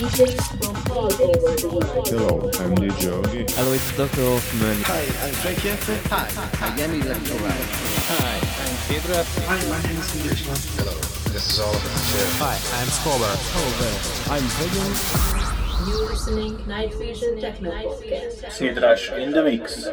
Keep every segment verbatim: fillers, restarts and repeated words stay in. Hello, I'm New Jogi. Hello, it's Doctor Hoffman. Hi, I'm Frank Jeffer. Hi, I'm Yanni Leftorak. Hi, I'm Sidrash. Hi, my name is Sidrash. Hello, this is Oliver. Hi, I'm Scholar. Over. I'm Hagen. You're listening Night Vision Techno Podcast. Sidrash in the mix.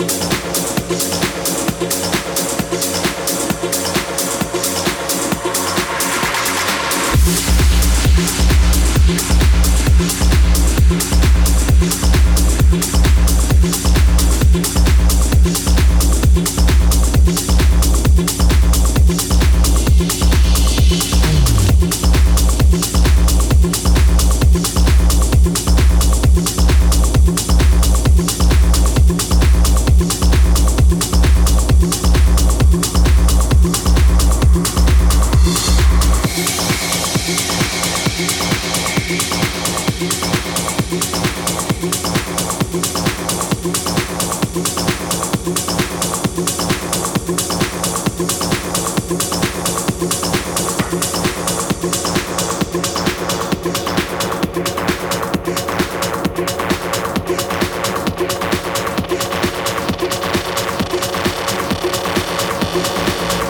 We'll be right back.